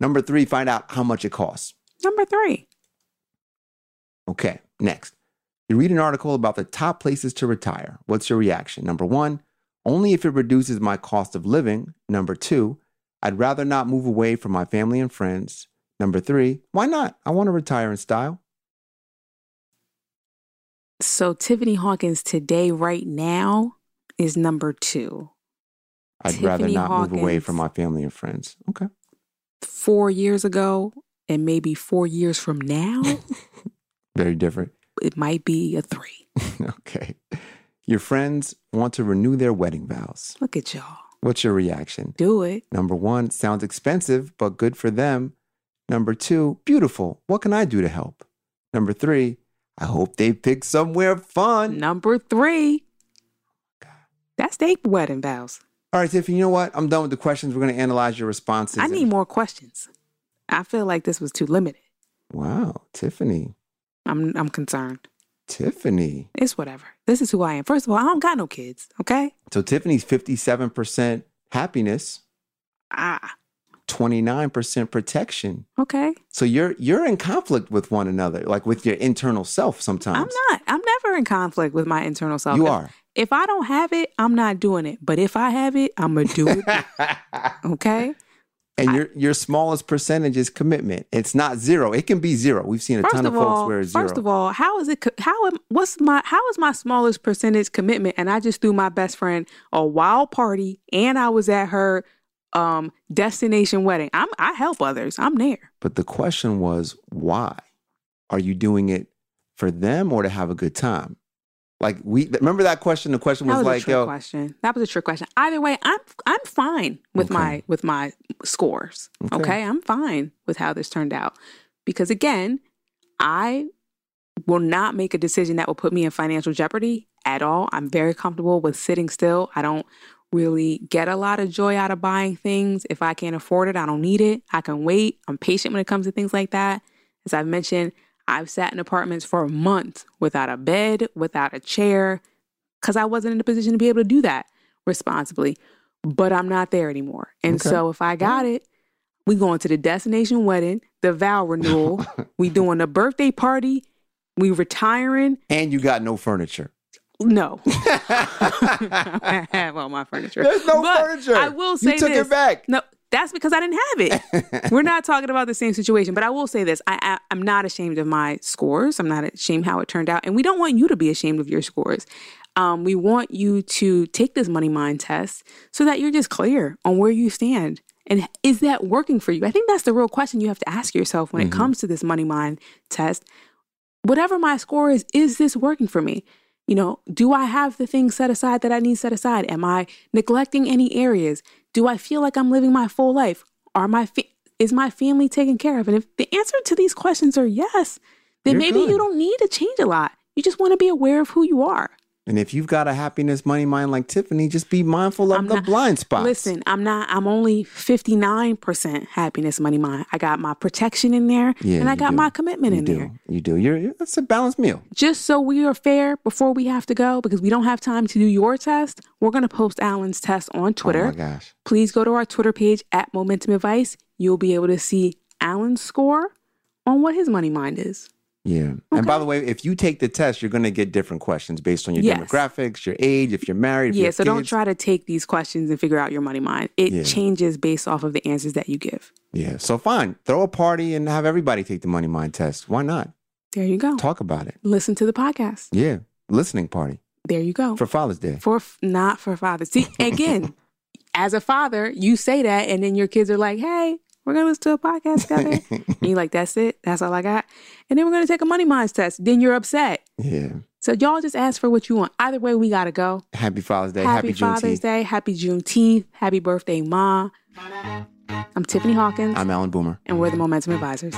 Number three, find out how much it costs. Number three. Okay, next. You read an article about the top places to retire. What's your reaction? Number one, only if it reduces my cost of living. Number two, I'd rather not move away from my family and friends. Number three, why not? I want to retire in style. So Tiffany Hawkins today, right now, is number two. I'd Tiffany rather not Hawkins, move away from my family and friends. Okay. Four years ago and maybe four years from now. Very different. It might be a three. Okay. Your friends want to renew their wedding vows. Look at y'all. What's your reaction? Do it. Number one, sounds expensive, but good for them. Number two, beautiful. What can I do to help? Number three, I hope they pick somewhere fun. Number three. God. That's their wedding vows. All right, Tiffany, you know what? I'm done with the questions. We're going to analyze your responses. I need and... more questions. I feel like this was too limited. Wow, Tiffany. I'm I'm concerned. Tiffany. It's whatever. This is who I am. First of all, I don't got no kids, okay? So Tiffany's fifty-seven percent happiness. Ah. twenty-nine percent protection. Okay. So you're you're in conflict with one another, like with your internal self sometimes. I'm not. I'm never in conflict with my internal self. You if, are. If I don't have it, I'm not doing it. But if I have it, I'm going to do it. Okay? And I, your your smallest percentage is commitment. It's not zero. It can be zero. We've seen a ton of, of all, folks where it's zero. First of all, how is it how am what's my how is my smallest percentage commitment? And I just threw my best friend a wild party and I was at her Um, destination wedding. I'm, I help others. I'm there. But the question was, why? Are you doing it for them or to have a good time? Like we remember that question. The question was, was like, "Yo, question." That was a trick question. Either way, I'm I'm fine with okay. my with my scores. Okay. okay, I'm fine with how this turned out because again, I will not make a decision that will put me in financial jeopardy at all. I'm very comfortable with sitting still. I don't really get a lot of joy out of buying things. If I can't afford it, I don't need it. I can wait. I'm patient when it comes to things like that. As I've mentioned, I've sat in apartments for months without a bed, without a chair, because I wasn't in a position to be able to do that responsibly. But I'm not there anymore. And okay. so if I got it, we going to the destination wedding, the vow renewal, we doing a birthday party, we retiring. And you got no furniture. No. I have all my furniture. There's no but furniture. I will say this. You took this. It back. No, that's because I didn't have it. We're not talking about the same situation, but I will say this. I, I, I'm not ashamed of my scores. I'm not ashamed how it turned out. And we don't want you to be ashamed of your scores. Um, we want you to take this money mind test so that you're just clear on where you stand. And is that working for you? I think that's the real question you have to ask yourself when mm-hmm. it comes to this money mind test. Whatever my score is, is this working for me? You know, do I have the things set aside that I need set aside? Am I neglecting any areas? Do I feel like I'm living my full life? Are my fa- is my family taken care of? And if the answer to these questions are yes, then You're maybe good. You don't need to change a lot. You just want to be aware of who you are. And if you've got a happiness money mind like Tiffany, just be mindful of I'm the not, blind spots. Listen, I'm not, I'm only fifty-nine percent happiness money mind. I got my protection in there yeah, and I got do. my commitment you in do. there. You do. You're, you're, it's a balanced meal. Just so we are fair before we have to go, because we don't have time to do your test, we're going to post Alan's test on Twitter. Oh my gosh. Please go to our Twitter page at Momentum Advice. You'll be able to see Alan's score on what his money mind is. Yeah. Okay. And by the way, if you take the test, you're going to get different questions based on your yes. demographics, your age, if you're married. If yeah. you have so kids. Don't try to take these questions and figure out your money mind. It yeah. changes based off of the answers that you give. Yeah. So fine. Throw a party and have everybody take the money mind test. Why not? There you go. Talk about it. Listen to the podcast. Yeah. Listening party. There you go. For Father's Day. For f- Not for Father's Day. See, again, as a father, you say that and then your kids are like, hey. We're going to listen to a podcast together. And you're like, that's it. That's all I got. And then we're going to take a money minds test. Then you're upset. Yeah. So y'all just ask for what you want. Either way, we got to go. Happy Father's Day. Happy, Happy Father's Juneteenth. Day. Happy Juneteenth. Happy birthday, Ma. I'm Tiffany Hawkins. I'm Alan Boomer. And we're the Momentum Advisors.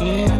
Yeah.